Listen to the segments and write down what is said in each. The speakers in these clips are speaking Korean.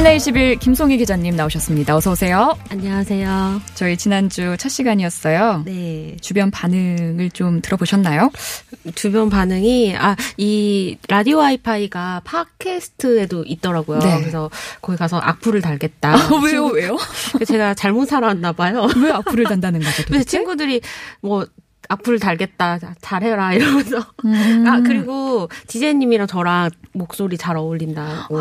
신의 20일 김송희 기자님 나오셨습니다. 어서 오세요. 안녕하세요. 저희 지난주 첫 시간이었어요. 네. 주변 반응을 좀 들어보셨나요? 주변 반응이 이 라디오 와이파이가 팟캐스트에도 있더라고요. 네. 그래서 거기 가서 악플을 달겠다. 왜요? 제가 잘못 살아왔나 봐요. 왜 악플을 단다는 거죠? 도대체? 친구들이 뭐 악플 달겠다, 잘해라, 이러면서. 그리고 DJ님이랑 저랑 목소리 잘 어울린다고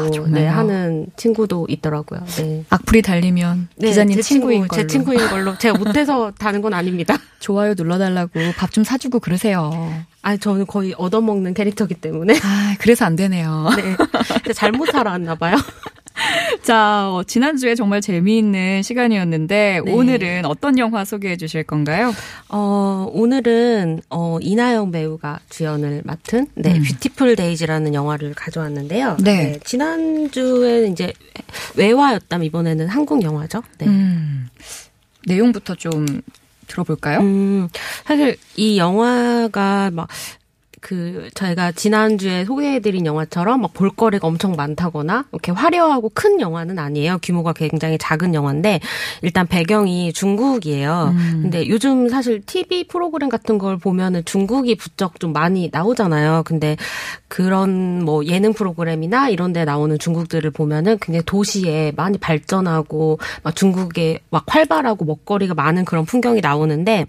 하는 친구도 있더라고요. 네. 악플이 달리면 기자님 제 친구인 걸로. 제 친구인 걸로. 제가 못해서 다는 건 아닙니다. 좋아요 눌러달라고 밥 좀 사주고 그러세요. 저는 거의 얻어먹는 캐릭터이기 때문에. 그래서 안 되네요. 네. 잘못 살아왔나 봐요. 자, 지난주에 정말 재미있는 시간이었는데 네. 오늘은 어떤 영화 소개해 주실 건가요? 오늘은 이나영 배우가 주연을 맡은 뷰티풀 데이즈라는 영화를 가져왔는데요. 네, 지난주에는 이제 외화였다면 이번에는 한국 영화죠. 네. 내용부터 좀 들어볼까요? 사실 이 영화가 저희가 지난주에 소개해드린 영화처럼 막 볼거리가 엄청 많다거나 이렇게 화려하고 큰 영화는 아니에요. 규모가 굉장히 작은 영화인데 일단 배경이 중국이에요. 근데 요즘 사실 TV 프로그램 같은 걸 보면은 중국이 부쩍 좀 많이 나오잖아요. 근데 그런 뭐 예능 프로그램이나 이런 데 나오는 중국들을 보면은 굉장히 도시에 많이 발전하고 막 중국에 막 활발하고 먹거리가 많은 그런 풍경이 나오는데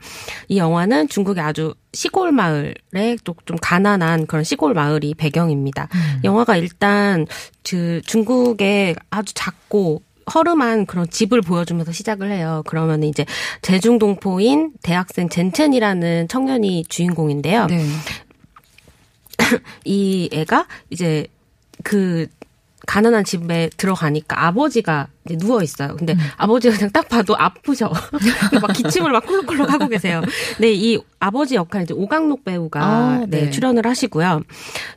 이 영화는 중국의 아주 시골 마을에 좀 가난한 그런 시골 마을이 배경입니다. 영화가 일단 중국의 아주 작고 허름한 그런 집을 보여주면서 시작을 해요. 그러면 이제 제중동포인 대학생 젠첸이라는 청년이 주인공인데요. 네. 이 애가 이제 가난한 집에 들어가니까 아버지가 이제 누워 있어요. 근데 아버지가 그냥 딱 봐도 아프셔. 막 기침을 막 콜록콜록 하고 계세요. 근데 이 아버지 역할 이제 오강록 배우가 출연을 하시고요.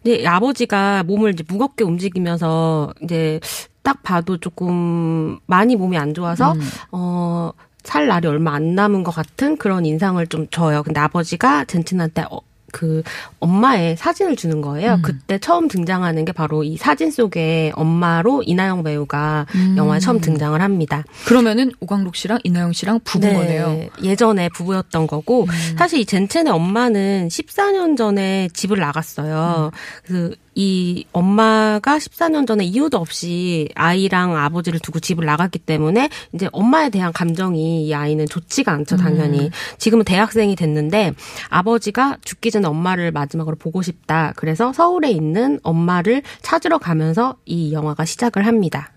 근데 아버지가 몸을 이제 무겁게 움직이면서 이제 딱 봐도 조금 많이 몸이 안 좋아서 살 날이 얼마 안 남은 것 같은 그런 인상을 좀 줘요. 근데 아버지가 젠친한테 엄마의 사진을 주는 거예요. 그때 처음 등장하는 게 바로 이 사진 속의 엄마로 이나영 배우가 영화에 처음 등장을 합니다. 그러면은 오강록 씨랑 이나영 씨랑 부부인 거네요. 예전에 부부였던 거고 사실 이 젠첸의 엄마는 14년 전에 집을 나갔어요. 이 엄마가 14년 전에 이유도 없이 아이랑 아버지를 두고 집을 나갔기 때문에 이제 엄마에 대한 감정이 이 아이는 좋지가 않죠, 당연히. 지금은 대학생이 됐는데 아버지가 죽기 전에 엄마를 마지막으로 보고 싶다. 그래서 서울에 있는 엄마를 찾으러 가면서 이 영화가 시작을 합니다.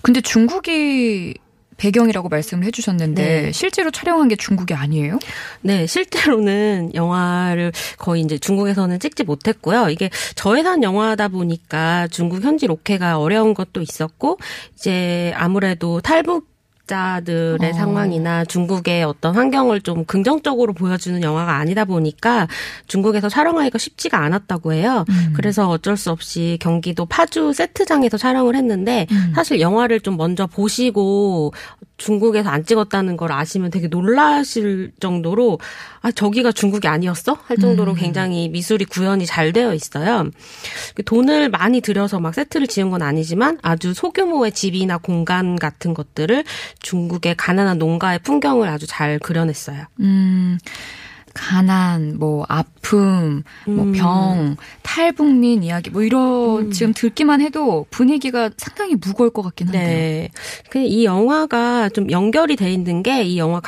근데 중국이 배경이라고 말씀을 해주셨는데 실제로 촬영한 게 중국이 아니에요? 네, 실제로는 영화를 거의 이제 중국에서는 찍지 못했고요. 이게 저예산 영화다 보니까 중국 현지 로케가 어려운 것도 있었고 이제 아무래도 탈북자들의 상황이나 중국의 어떤 환경을 좀 긍정적으로 보여주는 영화가 아니다 보니까 중국에서 촬영하기가 쉽지가 않았다고 해요. 그래서 어쩔 수 없이 경기도 파주 세트장에서 촬영을 했는데 사실 영화를 좀 먼저 보시고 중국에서 안 찍었다는 걸 아시면 되게 놀라실 정도로 저기가 중국이 아니었어? 할 정도로 굉장히 미술이 구현이 잘 되어 있어요. 돈을 많이 들여서 막 세트를 지은 건 아니지만 아주 소규모의 집이나 공간 같은 것들을 중국의 가난한 농가의 풍경을 아주 잘 그려냈어요. 가난, 아픔, 병, 탈북민 이야기, 이런, 지금 듣기만 해도 분위기가 상당히 무거울 것 같긴 한데요. 네. 이 영화가 좀 연결이 돼 있는 게 이 영화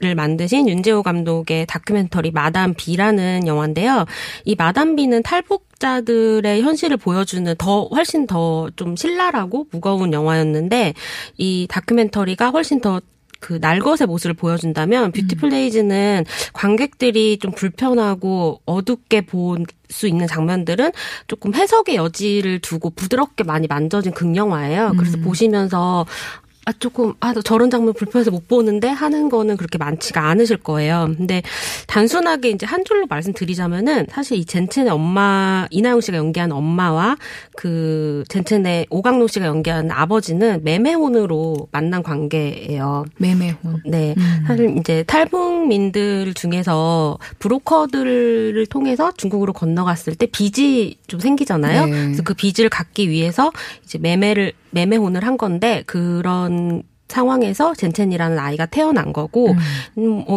를 만드신 윤재호 감독의 다큐멘터리 마담 비라는 영화인데요. 이 마담 비는 탈북자들의 현실을 보여주는 훨씬 더 좀 신랄하고 무거운 영화였는데 이 다큐멘터리가 훨씬 더 그 날것의 모습을 보여준다면 뷰티풀 데이즈는 관객들이 좀 불편하고 어둡게 본 수 있는 장면들은 조금 해석의 여지를 두고 부드럽게 많이 만져진 극영화예요. 그래서 보시면서 저런 장면 불편해서 못 보는데 하는 거는 그렇게 많지가 않으실 거예요. 근데 단순하게 이제 한 줄로 말씀드리자면은 사실 이 젠첸의 엄마, 이나영 씨가 연기한 엄마와 그 젠첸의 오강록 씨가 연기한 아버지는 매매혼으로 만난 관계예요. 매매혼. 네. 사실 이제 탈북민들 중에서 브로커들을 통해서 중국으로 건너갔을 때 빚이 좀 생기잖아요. 네. 그래서 그 빚을 갚기 위해서 이제 매매혼을 한 건데 그런 상황에서 젠첸이라는 아이가 태어난 거고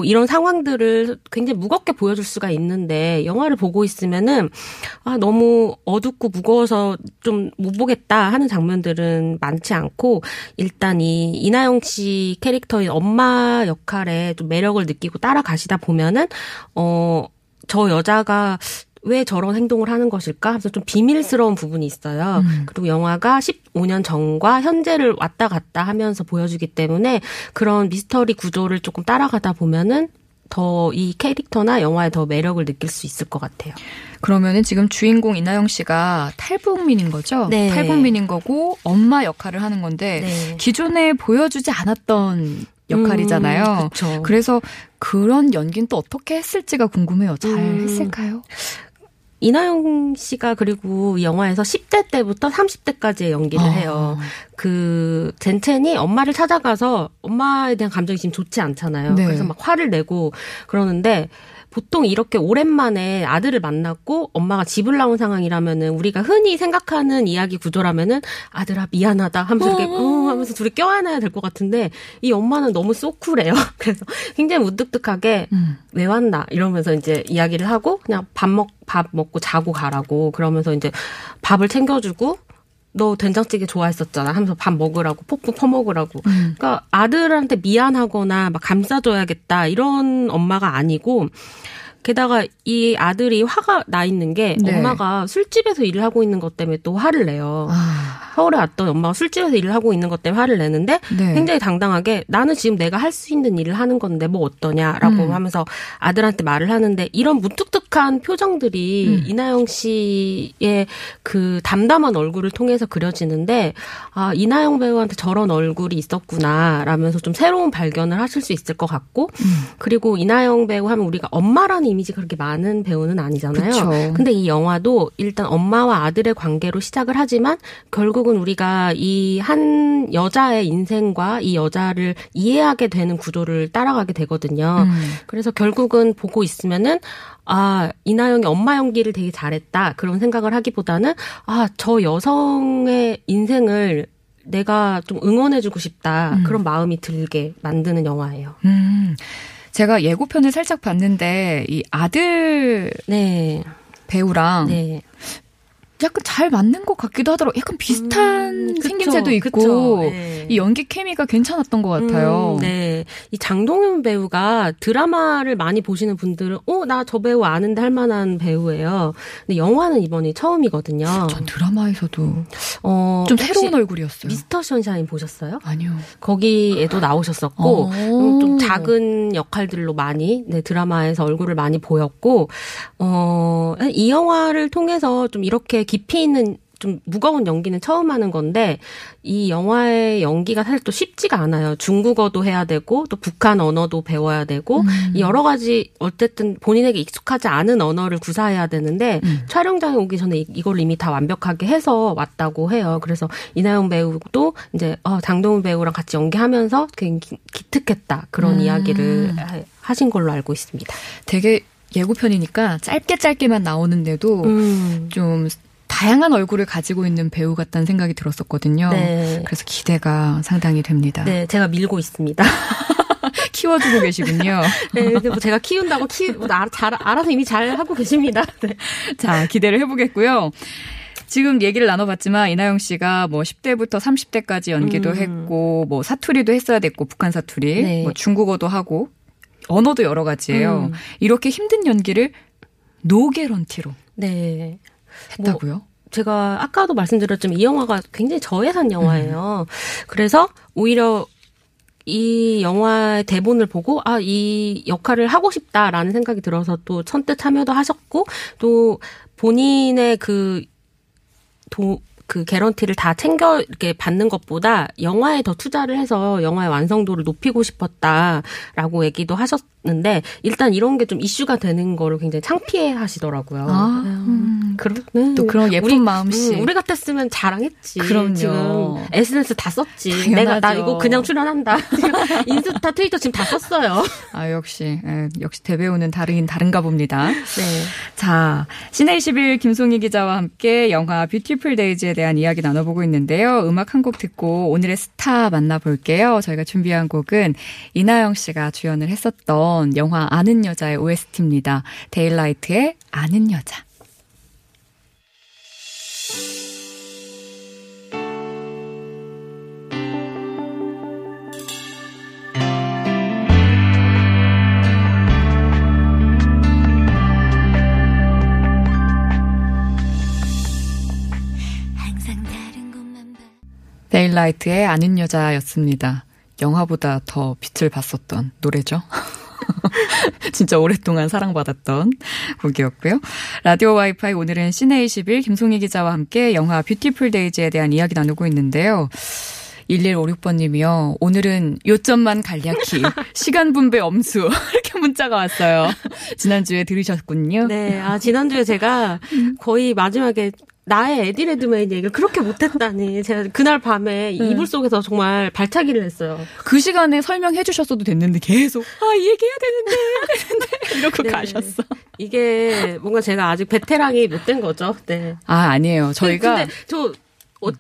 이런 상황들을 굉장히 무겁게 보여줄 수가 있는데 영화를 보고 있으면은 너무 어둡고 무거워서 좀 못 보겠다 하는 장면들은 많지 않고 일단 이 이나영 씨 캐릭터인 엄마 역할에 좀 매력을 느끼고 따라가시다 보면은 저 여자가 왜 저런 행동을 하는 것일까 하면서 좀 비밀스러운 부분이 있어요. 그리고 영화가 15년 전과 현재를 왔다 갔다 하면서 보여주기 때문에 그런 미스터리 구조를 조금 따라가다 보면은 더 이 캐릭터나 영화에 더 매력을 느낄 수 있을 것 같아요. 그러면은 지금 주인공 이나영 씨가 탈북민인 거죠? 네. 탈북민인 거고 엄마 역할을 하는 건데 네. 기존에 보여주지 않았던 역할이잖아요. 그쵸. 그래서 그런 연기는 또 어떻게 했을지가 궁금해요. 잘 했을까요? 이나영 씨가 그리고 이 영화에서 10대 때부터 30대까지의 연기를 해요. 그 젠첸이 엄마를 찾아가서 엄마에 대한 감정이 지금 좋지 않잖아요. 네. 그래서 막 화를 내고 그러는데 보통 이렇게 오랜만에 아들을 만났고 엄마가 집을 나온 상황이라면은 우리가 흔히 생각하는 이야기 구조라면은 아들아 미안하다 하면서 이렇게 하면서 둘이 껴안아야 될 것 같은데 이 엄마는 너무 쏘쿨해요. 그래서 굉장히 우뚝뚝하게 왜 왔나 이러면서 이제 이야기를 하고 그냥 밥 먹고 자고 가라고 그러면서 이제 밥을 챙겨주고 너 된장찌개 좋아했었잖아 하면서 밥 먹으라고 푹푹 퍼먹으라고 그러니까 아들한테 미안하거나 막 감싸줘야겠다 이런 엄마가 아니고 게다가 이 아들이 화가 나 있는 게 네. 엄마가 술집에서 일을 하고 있는 것 때문에 또 화를 내요. 서울에 왔던 엄마가 술집에서 일을 하고 있는 것 때문에 화를 내는데 네. 굉장히 당당하게 나는 지금 내가 할 수 있는 일을 하는 건데 뭐 어떠냐라고 하면서 아들한테 말을 하는데 이런 무뚝뚝한 표정들이 이나영 씨의 그 담담한 얼굴을 통해서 그려지는데 아 이나영 배우한테 저런 얼굴이 있었구나 라면서 좀 새로운 발견을 하실 수 있을 것 같고 그리고 이나영 배우 하면 우리가 엄마라는 이미지가 그렇게 많은 배우는 아니잖아요. 그쵸. 근데 이 영화도 일단 엄마와 아들의 관계로 시작을 하지만 결국은 우리가 이 한 여자의 인생과 이 여자를 이해하게 되는 구조를 따라가게 되거든요. 그래서 결국은 보고 있으면은 아, 이나영이 엄마 연기를 되게 잘했다. 그런 생각을 하기보다는 아, 저 여성의 인생을 내가 좀 응원해주고 싶다. 그런 마음이 들게 만드는 영화예요. 제가 예고편을 살짝 봤는데 이 아들 네. 배우랑 네. 약간 잘 맞는 것 같기도 하더라고요. 약간 비슷한 그쵸, 생김새도 있고 네. 이 연기 케미가 괜찮았던 것 같아요. 네, 이 장동윤 배우가 드라마를 많이 보시는 분들은 나 저 배우 아는데 할 만한 배우예요. 근데 영화는 이번이 처음이거든요. 전 드라마에서도 좀 새로운 얼굴이었어요. 미스터 션샤인 보셨어요? 아니요. 거기에도 나오셨었고 좀 작은 역할들로 많이 네, 드라마에서 얼굴을 많이 보였고 이 영화를 통해서 좀 이렇게 깊이 있는 좀 무거운 연기는 처음 하는 건데 이 영화의 연기가 사실 또 쉽지가 않아요. 중국어도 해야 되고 또 북한 언어도 배워야 되고 여러 가지 어쨌든 본인에게 익숙하지 않은 언어를 구사해야 되는데 촬영장에 오기 전에 이걸 이미 다 완벽하게 해서 왔다고 해요. 그래서 이나영 배우도 이제 장동윤 배우랑 같이 연기하면서 굉장히 기특했다. 그런 이야기를 하신 걸로 알고 있습니다. 되게 예고편이니까 짧게만 나오는데도 좀 다양한 얼굴을 가지고 있는 배우 같다는 생각이 들었었거든요. 네. 그래서 기대가 상당히 됩니다. 네, 제가 밀고 있습니다. 키워주고 계시군요. 네, 근데 제가 키운다고 알아서 이미 잘 하고 계십니다. 네. 자, 기대를 해보겠고요. 지금 얘기를 나눠봤지만 이나영 씨가 뭐 10대부터 30대까지 연기도 했고 뭐 사투리도 했어야 됐고 북한 사투리, 네. 뭐 중국어도 하고 언어도 여러 가지예요. 이렇게 힘든 연기를 노게런티로 네. 했다고요? 뭐 제가 아까도 말씀드렸지만 이 영화가 굉장히 저예산 영화예요. 그래서 오히려 이 영화의 대본을 보고 아, 이 역할을 하고 싶다라는 생각이 들어서 또 선뜻 참여도 하셨고 또 본인의 그 개런티를 다 챙겨 이렇게 받는 것보다 영화에 더 투자를 해서 영화의 완성도를 높이고 싶었다라고 얘기도 하셨는데 일단 이런 게 좀 이슈가 되는 거를 굉장히 창피해 하시더라고요. 아, 또 그런 예쁜 마음씨. 우리 같았으면 자랑했지. 그럼요. 지금 SNS 다 썼지. 당연하죠. 내가 나 이거 그냥 출연한다. 인스타, 트위터 지금 다 썼어요. 아 역시 역시 대배우는 다르긴 다른가 봅니다. 네. 자, 시내 21 김송희 기자와 함께 영화 뷰티풀 데이즈에 대한 이야기 나눠보고 있는데요. 음악 한 곡 듣고 오늘의 스타 만나볼게요. 저희가 준비한 곡은 이나영 씨가 주연을 했었던 영화 아는 여자의 OST입니다. 데일라이트의 아는 여자. 데일라이트의 아는 여자였습니다. 영화보다 더 빛을 봤었던 노래죠. 진짜 오랫동안 사랑받았던 곡이었고요. 라디오 와이파이 오늘은 시내21 김송희 기자와 함께 영화 뷰티풀 데이즈에 대한 이야기 나누고 있는데요. 1156번님이요. 오늘은 요점만 간략히 시간 분배 엄수 이렇게 문자가 왔어요. 지난주에 들으셨군요. 네, 아 지난주에 제가 거의 마지막에 나의 에디 레드맨 얘기를 그렇게 못했다니. 제가 그날 밤에 이불 속에서 정말 발차기를 했어요. 그 시간에 설명해 주셨어도 됐는데 계속 아, 이 얘기해야 되는데 이러고 네. 가셨어. 이게 뭔가 제가 아직 베테랑이 못 된 거죠. 네. 아, 아니에요. 저희가. 근데 저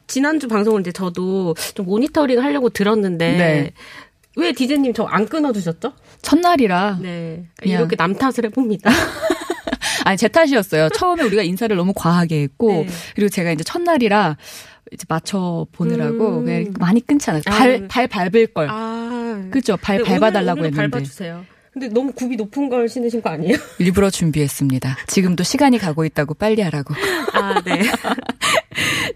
지난주 방송을 이제 저도 좀 모니터링 하려고 들었는데 네. 왜 디제이님 저 안 끊어주셨죠? 첫날이라. 네. 그냥. 이렇게 남 탓을 해봅니다. 아니, 제 탓이었어요. 처음에 우리가 인사를 너무 과하게 했고, 네. 그리고 제가 이제 첫날이라 이제 맞춰보느라고 그냥 많이 끊지 않았어요. 발 밟을 걸. 아. 그죠? 발 밟아달라고 오늘 했는데. 밟아주세요. 근데 너무 굽이 높은 걸 신으신 거 아니에요? 일부러 준비했습니다. 지금도 시간이 가고 있다고 빨리 하라고. 아, 네.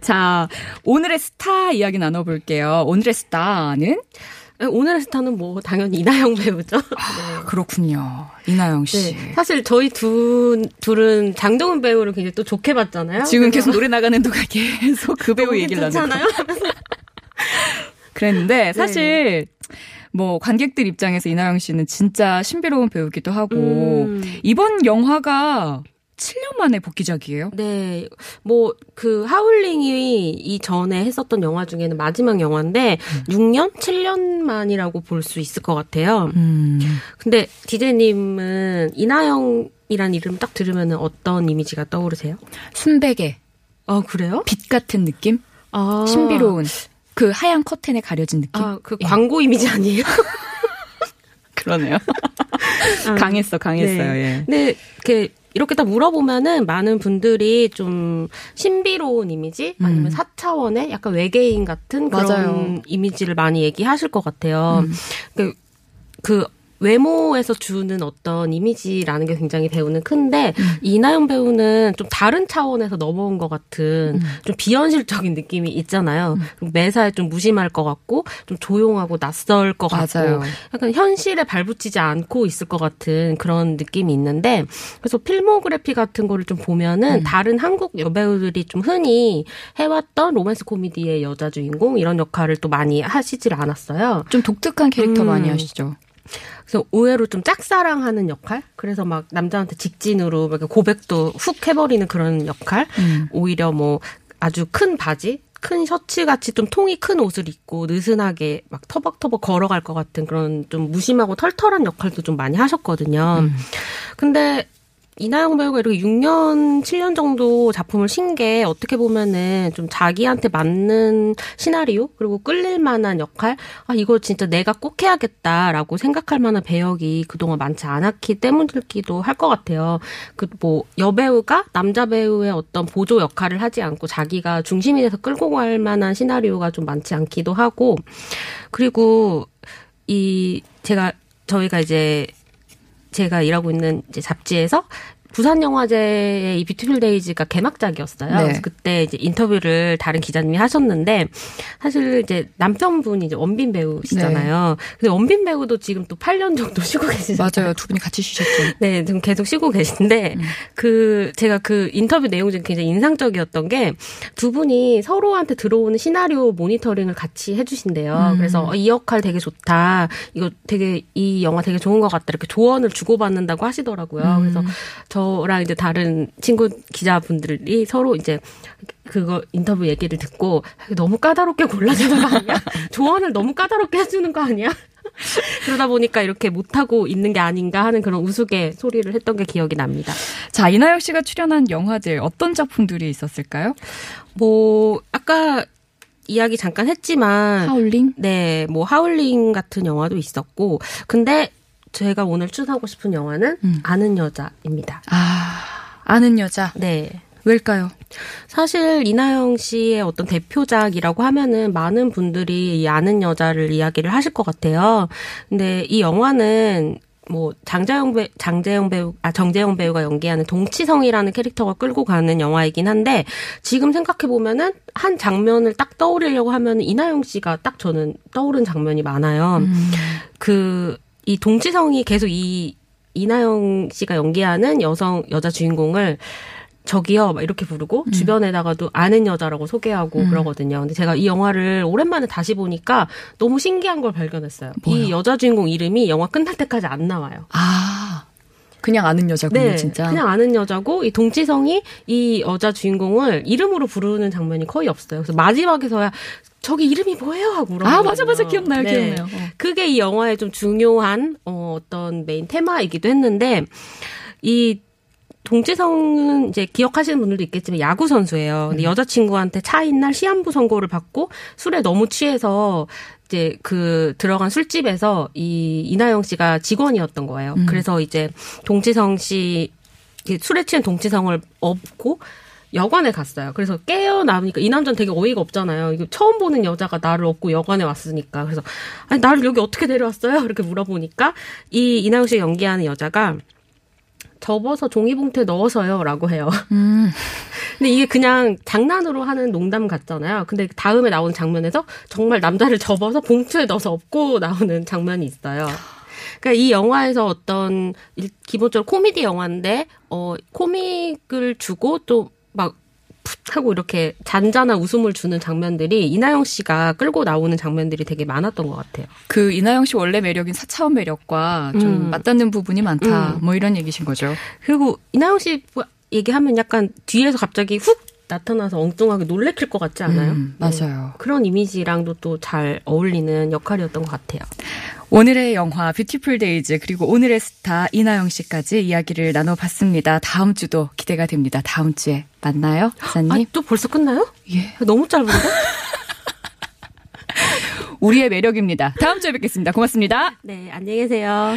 자, 오늘의 스타 이야기 나눠볼게요. 오늘의 스타는? 오늘의 스타는 뭐 당연히 이나영 배우죠. 아, 네. 그렇군요. 이나영 씨. 네. 사실 저희 둘은 장동윤 배우를 굉장히 또 좋게 봤잖아요. 지금 계속 노래 나가는 동안 계속 그 배우 얘기를 하잖아요. 그랬는데 사실 네. 뭐 관객들 입장에서 이나영 씨는 진짜 신비로운 배우기도 하고 이번 영화가 7년 만에 복귀작이에요? 네. 뭐, 그, 하울링이 이전에 했었던 영화 중에는 마지막 영화인데, 6년? 7년 만이라고 볼 수 있을 것 같아요. 근데, 디제이님은 이나영이란 이름 딱 들으면 어떤 이미지가 떠오르세요? 순백의. 아, 그래요? 빛 같은 느낌? 아. 신비로운. 그 하얀 커튼에 가려진 느낌? 아, 그 예. 광고 이미지 아니에요? 그러네요. 아, 강했어요, 네. 예. 근데, 이렇게 딱 물어보면은 많은 분들이 좀 신비로운 이미지 아니면 4차원의 약간 외계인 같은 그런 맞아요. 이미지를 많이 얘기하실 것 같아요. 그 외모에서 주는 어떤 이미지라는 게 굉장히 배우는 큰데 이나영 배우는 좀 다른 차원에서 넘어온 것 같은 좀 비현실적인 느낌이 있잖아요. 매사에 좀 무심할 것 같고 좀 조용하고 낯설 것 맞아요. 같고 약간 현실에 발붙이지 않고 있을 것 같은 그런 느낌이 있는데 그래서 필모그래피 같은 거를 좀 보면은 다른 한국 여배우들이 좀 흔히 해왔던 로맨스 코미디의 여자 주인공 이런 역할을 또 많이 하시질 않았어요. 좀 독특한 캐릭터 많이 하시죠. 그래서 의외로 좀 짝사랑하는 역할? 그래서 막 남자한테 직진으로 막 고백도 훅 해버리는 그런 역할? 오히려 뭐 아주 큰 바지? 큰 셔츠같이 좀 통이 큰 옷을 입고 느슨하게 막 터벅터벅 걸어갈 것 같은 그런 좀 무심하고 털털한 역할도 좀 많이 하셨거든요. 근데 이나영 배우가 이렇게 6년, 7년 정도 작품을 쉰 게 어떻게 보면은 좀 자기한테 맞는 시나리오? 그리고 끌릴 만한 역할? 아, 이거 진짜 내가 꼭 해야겠다라고 생각할 만한 배역이 그동안 많지 않았기 때문이기도 할 것 같아요. 그 뭐, 여배우가 남자 배우의 어떤 보조 역할을 하지 않고 자기가 중심이 돼서 끌고 갈 만한 시나리오가 좀 많지 않기도 하고. 그리고 제가 일하고 있는 이제 잡지에서 부산영화제의 이 뷰티풀 데이즈가 개막작이었어요. 네. 그래서 그때 이제 인터뷰를 다른 기자님이 하셨는데 사실 이제 남편분이 이제 원빈 배우시잖아요. 네. 근데 원빈 배우도 지금 또 8년 정도 쉬고 계시잖아요. 맞아요. 두 분이 같이 쉬셨죠. 네, 지금 계속 쉬고 계신데 그 제가 그 인터뷰 내용 중에 굉장히 인상적이었던 게 두 분이 서로한테 들어오는 시나리오 모니터링을 같이 해주신대요. 그래서 이 역할 되게 좋다. 이거 되게 이 영화 되게 좋은 것 같다. 이렇게 조언을 주고받는다고 하시더라고요. 그래서 저랑 이제 다른 친구 기자분들이 서로 이제 그거 인터뷰 얘기를 듣고 너무 까다롭게 골라주는 거 아니야? 조언을 너무 까다롭게 해주는 거 아니야? 그러다 보니까 이렇게 못하고 있는 게 아닌가 하는 그런 우스갯소리를 했던 게 기억이 납니다. 자, 이나영 씨가 출연한 영화들 어떤 작품들이 있었을까요? 뭐 아까 이야기 잠깐 했지만 하울링? 네, 뭐 하울링 같은 영화도 있었고 근데 제가 오늘 추천하고 싶은 영화는 아는 여자입니다. 아, 아는 여자? 네. 왜일까요? 사실 이나영 씨의 어떤 대표작이라고 하면은 많은 분들이 이 아는 여자를 이야기를 하실 것 같아요. 근데 이 영화는 뭐 정재영 배우가 연기하는 동치성이라는 캐릭터가 끌고 가는 영화이긴 한데 지금 생각해 보면은 한 장면을 딱 떠올리려고 하면은 이나영 씨가 딱 저는 떠오른 장면이 많아요. 이 동치성이 계속 이 이나영 씨가 연기하는 여자 주인공을 저기요 막 이렇게 부르고 주변에다가도 아는 여자라고 소개하고 그러거든요. 근데 제가 이 영화를 오랜만에 다시 보니까 너무 신기한 걸 발견했어요. 뭐요? 이 여자 주인공 이름이 영화 끝날 때까지 안 나와요. 아, 그냥 아는 여자군요. 네, 진짜 그냥 아는 여자고 이 동치성이 이 여자 주인공을 이름으로 부르는 장면이 거의 없어요. 그래서 마지막에서야 저기 이름이 뭐예요? 하고 물어보거든요. 아, 맞아. 기억나요. 네. 기억나요. 그게 이 영화의 좀 중요한 어떤 메인 테마이기도 했는데 이 동치성은 이제 기억하시는 분들도 있겠지만 야구 선수예요. 근데 여자친구한테 차인 날 시한부 선고를 받고 술에 너무 취해서 이제 그 들어간 술집에서 이나영 씨가 직원이었던 거예요. 그래서 이제 동치성 씨 술에 취한 동치성을 업고 여관에 갔어요. 그래서 깨어나니까 이 남자는 되게 어이가 없잖아요. 이거 처음 보는 여자가 나를 업고 여관에 왔으니까. 그래서 아니 나를 여기 어떻게 데려왔어요? 이렇게 물어보니까 이나영 씨가 연기하는 여자가 접어서 종이봉투에 넣어서요 라고 해요. 근데 이게 그냥 장난으로 하는 농담 같잖아요. 근데 다음에 나오는 장면에서 정말 남자를 접어서 봉투에 넣어서 업고 나오는 장면이 있어요. 그러니까 이 영화에서 어떤 기본적으로 코미디 영화인데 코믹을 주고 또 막 하고 이렇게 잔잔한 웃음을 주는 장면들이 이나영 씨가 끌고 나오는 장면들이 되게 많았던 것 같아요. 그 이나영 씨 원래 매력인 4차원 매력과 좀 맞닿는 부분이 많다. 뭐 이런 얘기신 거죠. 그리고 이나영 씨 얘기하면 약간 뒤에서 갑자기 훅 나타나서 엉뚱하게 놀래킬 것 같지 않아요? 맞아요. 네, 그런 이미지랑도 또 잘 어울리는 역할이었던 것 같아요. 오늘의 영화 뷰티풀 데이즈 그리고 오늘의 스타 이나영 씨까지 이야기를 나눠봤습니다. 다음 주도 기대가 됩니다. 다음 주에 만나요, 기자님. 아, 또 벌써 끝나요? 예. 너무 짧은데? 우리의 매력입니다. 다음 주에 뵙겠습니다. 고맙습니다. 네, 안녕히 계세요.